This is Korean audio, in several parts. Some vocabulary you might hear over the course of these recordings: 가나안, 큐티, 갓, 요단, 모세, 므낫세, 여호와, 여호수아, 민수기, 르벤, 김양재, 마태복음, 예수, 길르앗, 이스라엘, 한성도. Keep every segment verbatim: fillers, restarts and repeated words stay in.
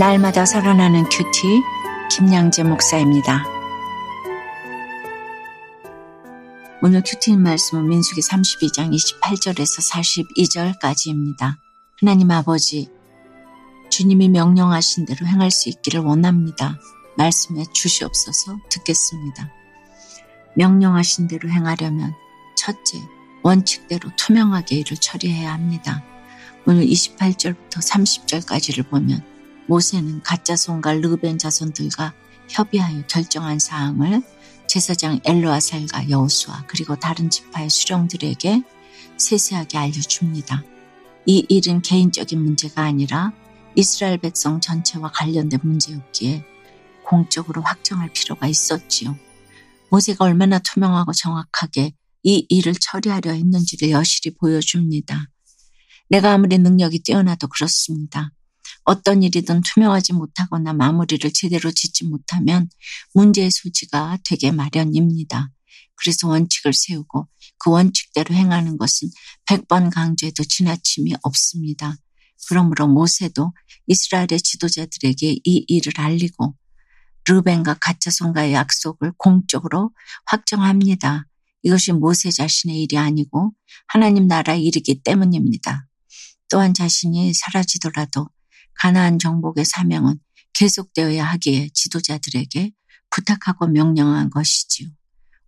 날마다 살아나는 큐티 김양재 목사입니다. 오늘 큐티 말씀은 민수기 삼십이 장 이십팔 절에서 사십이 절까지입니다. 하나님 아버지, 주님이 명령하신 대로 행할 수 있기를 원합니다. 말씀해 주시옵소서. 듣겠습니다. 명령하신 대로 행하려면 첫째, 원칙대로 투명하게 일을 처리해야 합니다. 오늘 이십팔 절부터 삼십 절까지를 보면 모세는 갓자손과 르벤 자손들과 협의하여 결정한 사항을 제사장 엘르아살과 여호수아 그리고 다른 지파의 수령들에게 세세하게 알려줍니다. 이 일은 개인적인 문제가 아니라 이스라엘 백성 전체와 관련된 문제였기에 공적으로 확정할 필요가 있었지요. 모세가 얼마나 투명하고 정확하게 이 일을 처리하려 했는지를 여실히 보여줍니다. 내가 아무리 능력이 뛰어나도 그렇습니다. 어떤 일이든 투명하지 못하거나 마무리를 제대로 짓지 못하면 문제의 소지가 되게 마련입니다. 그래서 원칙을 세우고 그 원칙대로 행하는 것은 백 번 강조해도 지나침이 없습니다. 그러므로 모세도 이스라엘의 지도자들에게 이 일을 알리고 르벤과 갓자손과의 약속을 공적으로 확정합니다. 이것이 모세 자신의 일이 아니고 하나님 나라의 일이기 때문입니다. 또한 자신이 사라지더라도 가나안 정복의 사명은 계속되어야 하기에 지도자들에게 부탁하고 명령한 것이지요.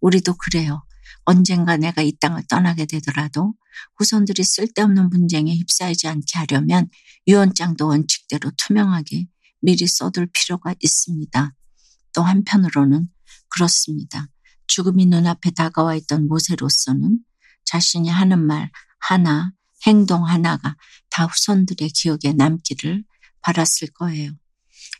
우리도 그래요. 언젠가 내가 이 땅을 떠나게 되더라도 후손들이 쓸데없는 분쟁에 휩싸이지 않게 하려면 유언장도 원칙대로 투명하게 미리 써둘 필요가 있습니다. 또 한편으로는 그렇습니다. 죽음이 눈앞에 다가와 있던 모세로서는 자신이 하는 말 하나, 행동 하나가 다 후손들의 기억에 남기를 바랐을 거예요.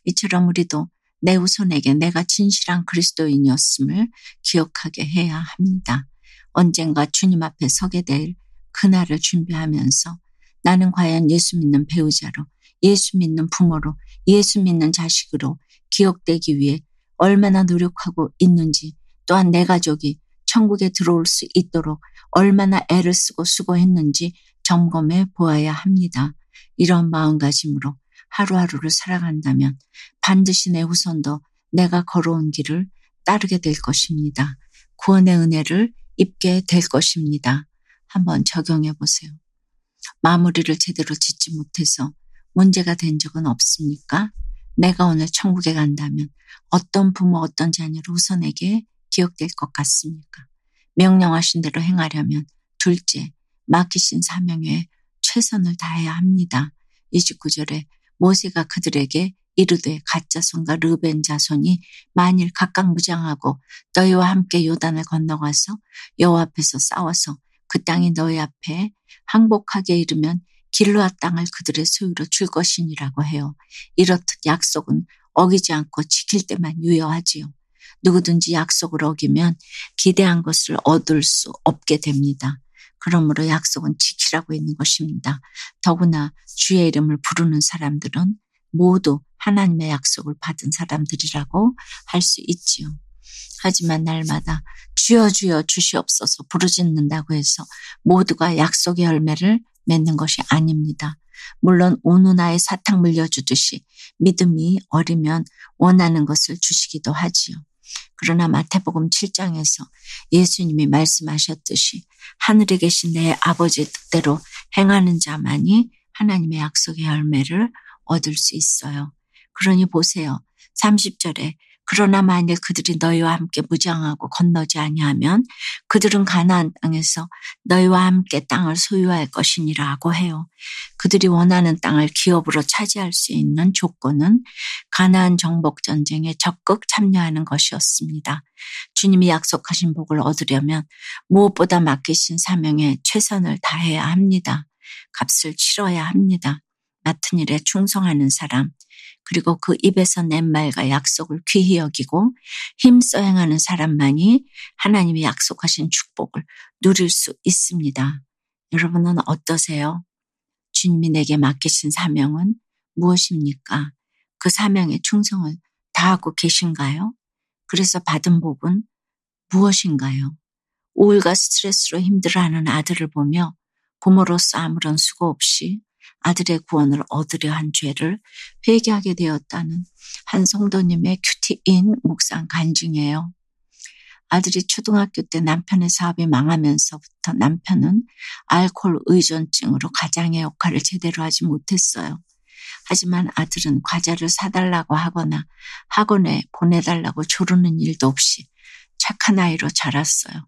이처럼 우리도 내 후손에게 내가 진실한 그리스도인이었음을 기억하게 해야 합니다. 언젠가 주님 앞에 서게 될 그날을 준비하면서 나는 과연 예수 믿는 배우자로, 예수 믿는 부모로, 예수 믿는 자식으로 기억되기 위해 얼마나 노력하고 있는지, 또한 내 가족이 천국에 들어올 수 있도록 얼마나 애를 쓰고 수고했는지 점검해 보아야 합니다. 이런 마음가짐으로 하루하루를 살아간다면 반드시 내 후손도 내가 걸어온 길을 따르게 될 것입니다. 구원의 은혜를 입게 될 것입니다. 한번 적용해 보세요. 마무리를 제대로 짓지 못해서 문제가 된 적은 없습니까? 내가 오늘 천국에 간다면 어떤 부모, 어떤 자녀로 후손에게 기억될 것 같습니까? 명령하신 대로 행하려면 둘째, 맡기신 사명에 최선을 다해야 합니다. 이십구 절에 모세가 그들에게 이르되 갓자손과 르벤 자손이 만일 각각 무장하고 너희와 함께 요단을 건너가서 여호와 앞에서 싸워서 그 땅이 너희 앞에 항복하게 이르면 길르앗 땅을 그들의 소유로 줄 것이니라고 해요. 이렇듯 약속은 어기지 않고 지킬 때만 유효하지요. 누구든지 약속을 어기면 기대한 것을 얻을 수 없게 됩니다. 그러므로 약속은 지키라고 있는 것입니다. 더구나 주의 이름을 부르는 사람들은 모두 하나님의 약속을 받은 사람들이라고 할 수 있지요. 하지만 날마다 주여 주여 주시옵소서 부르짖는다고 해서 모두가 약속의 열매를 맺는 것이 아닙니다. 물론 오누나의 사탕 물려주듯이 믿음이 어리면 원하는 것을 주시기도 하지요. 그러나 마태복음 칠 장에서 예수님이 말씀하셨듯이 하늘에 계신 내 아버지의 뜻대로 행하는 자만이 하나님의 약속의 열매를 얻을 수 있어요. 그러니 보세요. 삼십 절에 그러나 만일 그들이 너희와 함께 무장하고 건너지 아니하면 그들은 가나안 땅에서 너희와 함께 땅을 소유할 것이니라고 해요. 그들이 원하는 땅을 기업으로 차지할 수 있는 조건은 가나안 정복 전쟁에 적극 참여하는 것이었습니다. 주님이 약속하신 복을 얻으려면 무엇보다 맡기신 사명에 최선을 다해야 합니다. 값을 치러야 합니다. 맡은 일에 충성하는 사람, 그리고 그 입에서 낸 말과 약속을 귀히 여기고 힘써 행하는 사람만이 하나님이 약속하신 축복을 누릴 수 있습니다. 여러분은 어떠세요? 주님이 내게 맡기신 사명은 무엇입니까? 그 사명에 충성을 다하고 계신가요? 그래서 받은 복은 무엇인가요? 우울과 스트레스로 힘들어하는 아들을 보며 부모로서 아무런 수고 없이 아들의 구원을 얻으려 한 죄를 회개하게 되었다는 한성도님의 큐티인 묵상 간증이에요. 아들이 초등학교 때 남편의 사업이 망하면서부터 남편은 알코올 의존증으로 가장의 역할을 제대로 하지 못했어요. 하지만 아들은 과자를 사달라고 하거나 학원에 보내달라고 조르는 일도 없이 착한 아이로 자랐어요.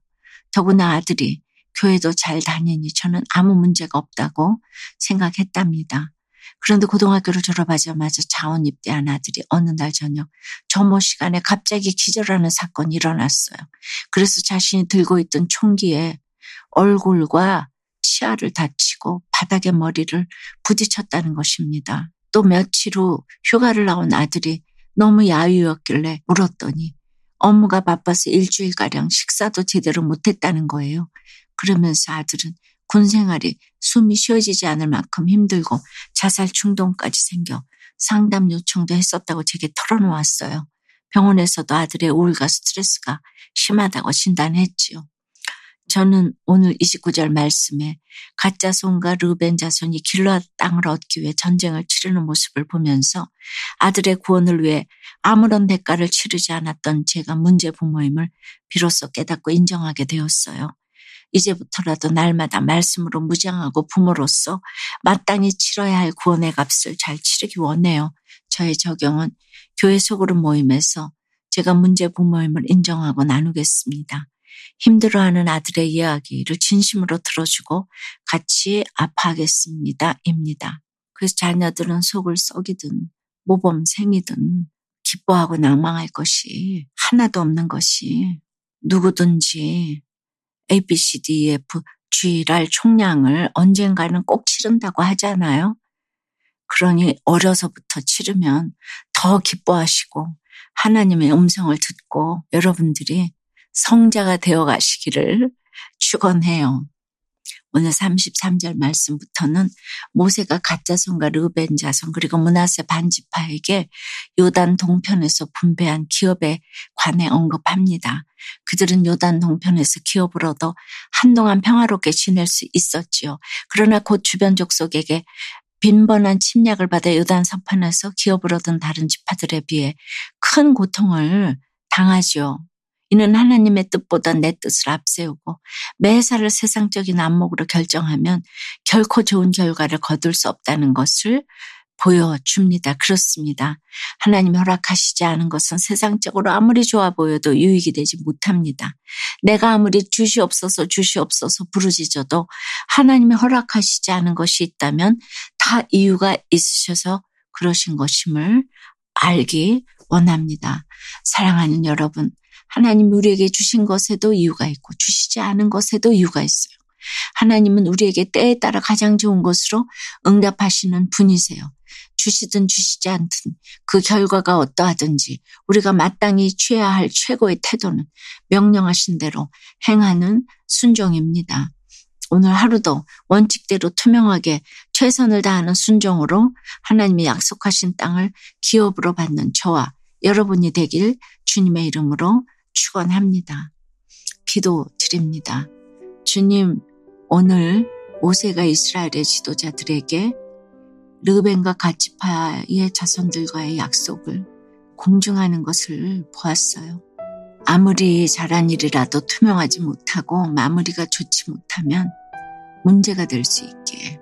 더구나 아들이 교회도 잘 다니니 저는 아무 문제가 없다고 생각했답니다. 그런데 고등학교를 졸업하자마자 자원 입대한 아들이 어느 날 저녁 점호 시간에 갑자기 기절하는 사건이 일어났어요. 그래서 자신이 들고 있던 총기에 얼굴과 치아를 다치고 바닥에 머리를 부딪혔다는 것입니다. 또 며칠 후 휴가를 나온 아들이 너무 야유였길래 물었더니 업무가 바빠서 일주일가량 식사도 제대로 못했다는 거예요. 그러면서 아들은 군 생활이 숨이 쉬어지지 않을 만큼 힘들고 자살 충동까지 생겨 상담 요청도 했었다고 제게 털어놓았어요. 병원에서도 아들의 우울과 스트레스가 심하다고 진단했지요. 저는 오늘 이십구 절 말씀에 갓자손과 르벤 자손이 길르앗 땅을 얻기 위해 전쟁을 치르는 모습을 보면서 아들의 구원을 위해 아무런 대가를 치르지 않았던 제가 문제 부모임을 비로소 깨닫고 인정하게 되었어요. 이제부터라도 날마다 말씀으로 무장하고 부모로서 마땅히 치러야 할 구원의 값을 잘 치르기 원해요. 저의 적용은 교회 속으로 모임에서 제가 문제 부모임을 인정하고 나누겠습니다. 힘들어하는 아들의 이야기를 진심으로 들어주고 같이 아파하겠습니다. 입니다. 그래서 자녀들은 속을 썩이든 모범생이든 기뻐하고 낭망할 것이 하나도 없는 것이 누구든지 에이 비 씨 디 이 에프 지 알 총량을 언젠가는 꼭 치른다고 하잖아요. 그러니 어려서부터 치르면 더 기뻐하시고 하나님의 음성을 듣고 여러분들이 성자가 되어가시기를 축원해요. 오늘 삼십삼 절 말씀부터는 모세가 갓자손과 르벤 자손 그리고 므낫세 반지파에게 요단 동편에서 분배한 기업에 관해 언급합니다. 그들은 요단 동편에서 기업을 얻어 한동안 평화롭게 지낼 수 있었지요. 그러나 곧 주변 족속에게 빈번한 침략을 받아 요단 서편에서 기업을 얻은 다른 지파들에 비해 큰 고통을 당하지요. 이는 하나님의 뜻보다 내 뜻을 앞세우고 매사를 세상적인 안목으로 결정하면 결코 좋은 결과를 거둘 수 없다는 것을 보여줍니다. 그렇습니다. 하나님이 허락하시지 않은 것은 세상적으로 아무리 좋아 보여도 유익이 되지 못합니다. 내가 아무리 주시옵소서 주시옵소서 부르짖어도 하나님이 허락하시지 않은 것이 있다면 다 이유가 있으셔서 그러신 것임을 알기 원합니다. 사랑하는 여러분, 하나님 우리에게 주신 것에도 이유가 있고 주시지 않은 것에도 이유가 있어요. 하나님은 우리에게 때에 따라 가장 좋은 것으로 응답하시는 분이세요. 주시든 주시지 않든 그 결과가 어떠하든지 우리가 마땅히 취해야 할 최고의 태도는 명령하신 대로 행하는 순종입니다. 오늘 하루도 원칙대로 투명하게 최선을 다하는 순종으로 하나님이 약속하신 땅을 기업으로 받는 저와 여러분이 되길 주님의 이름으로 축원합니다. 기도 드립니다. 주님, 오늘 모세가 이스라엘의 지도자들에게 르벤과 갓지파의 자손들과의 약속을 공증하는 것을 보았어요. 아무리 잘한 일이라도 투명하지 못하고 마무리가 좋지 못하면 문제가 될 수 있게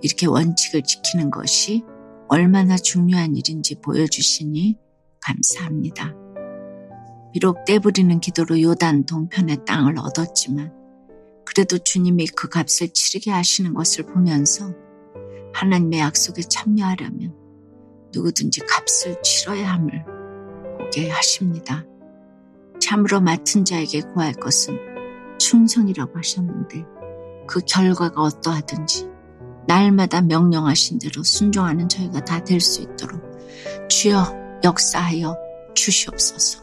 이렇게 원칙을 지키는 것이 얼마나 중요한 일인지 보여주시니 감사합니다. 비록 떼부리는 기도로 요단 동편의 땅을 얻었지만 그래도 주님이 그 값을 치르게 하시는 것을 보면서 하나님의 약속에 참여하려면 누구든지 값을 치러야 함을 보게 하십니다. 참으로 맡은 자에게 구할 것은 충성이라고 하셨는데 그 결과가 어떠하든지 날마다 명령하신 대로 순종하는 저희가 다 될 수 있도록 주여 역사하여 주시옵소서.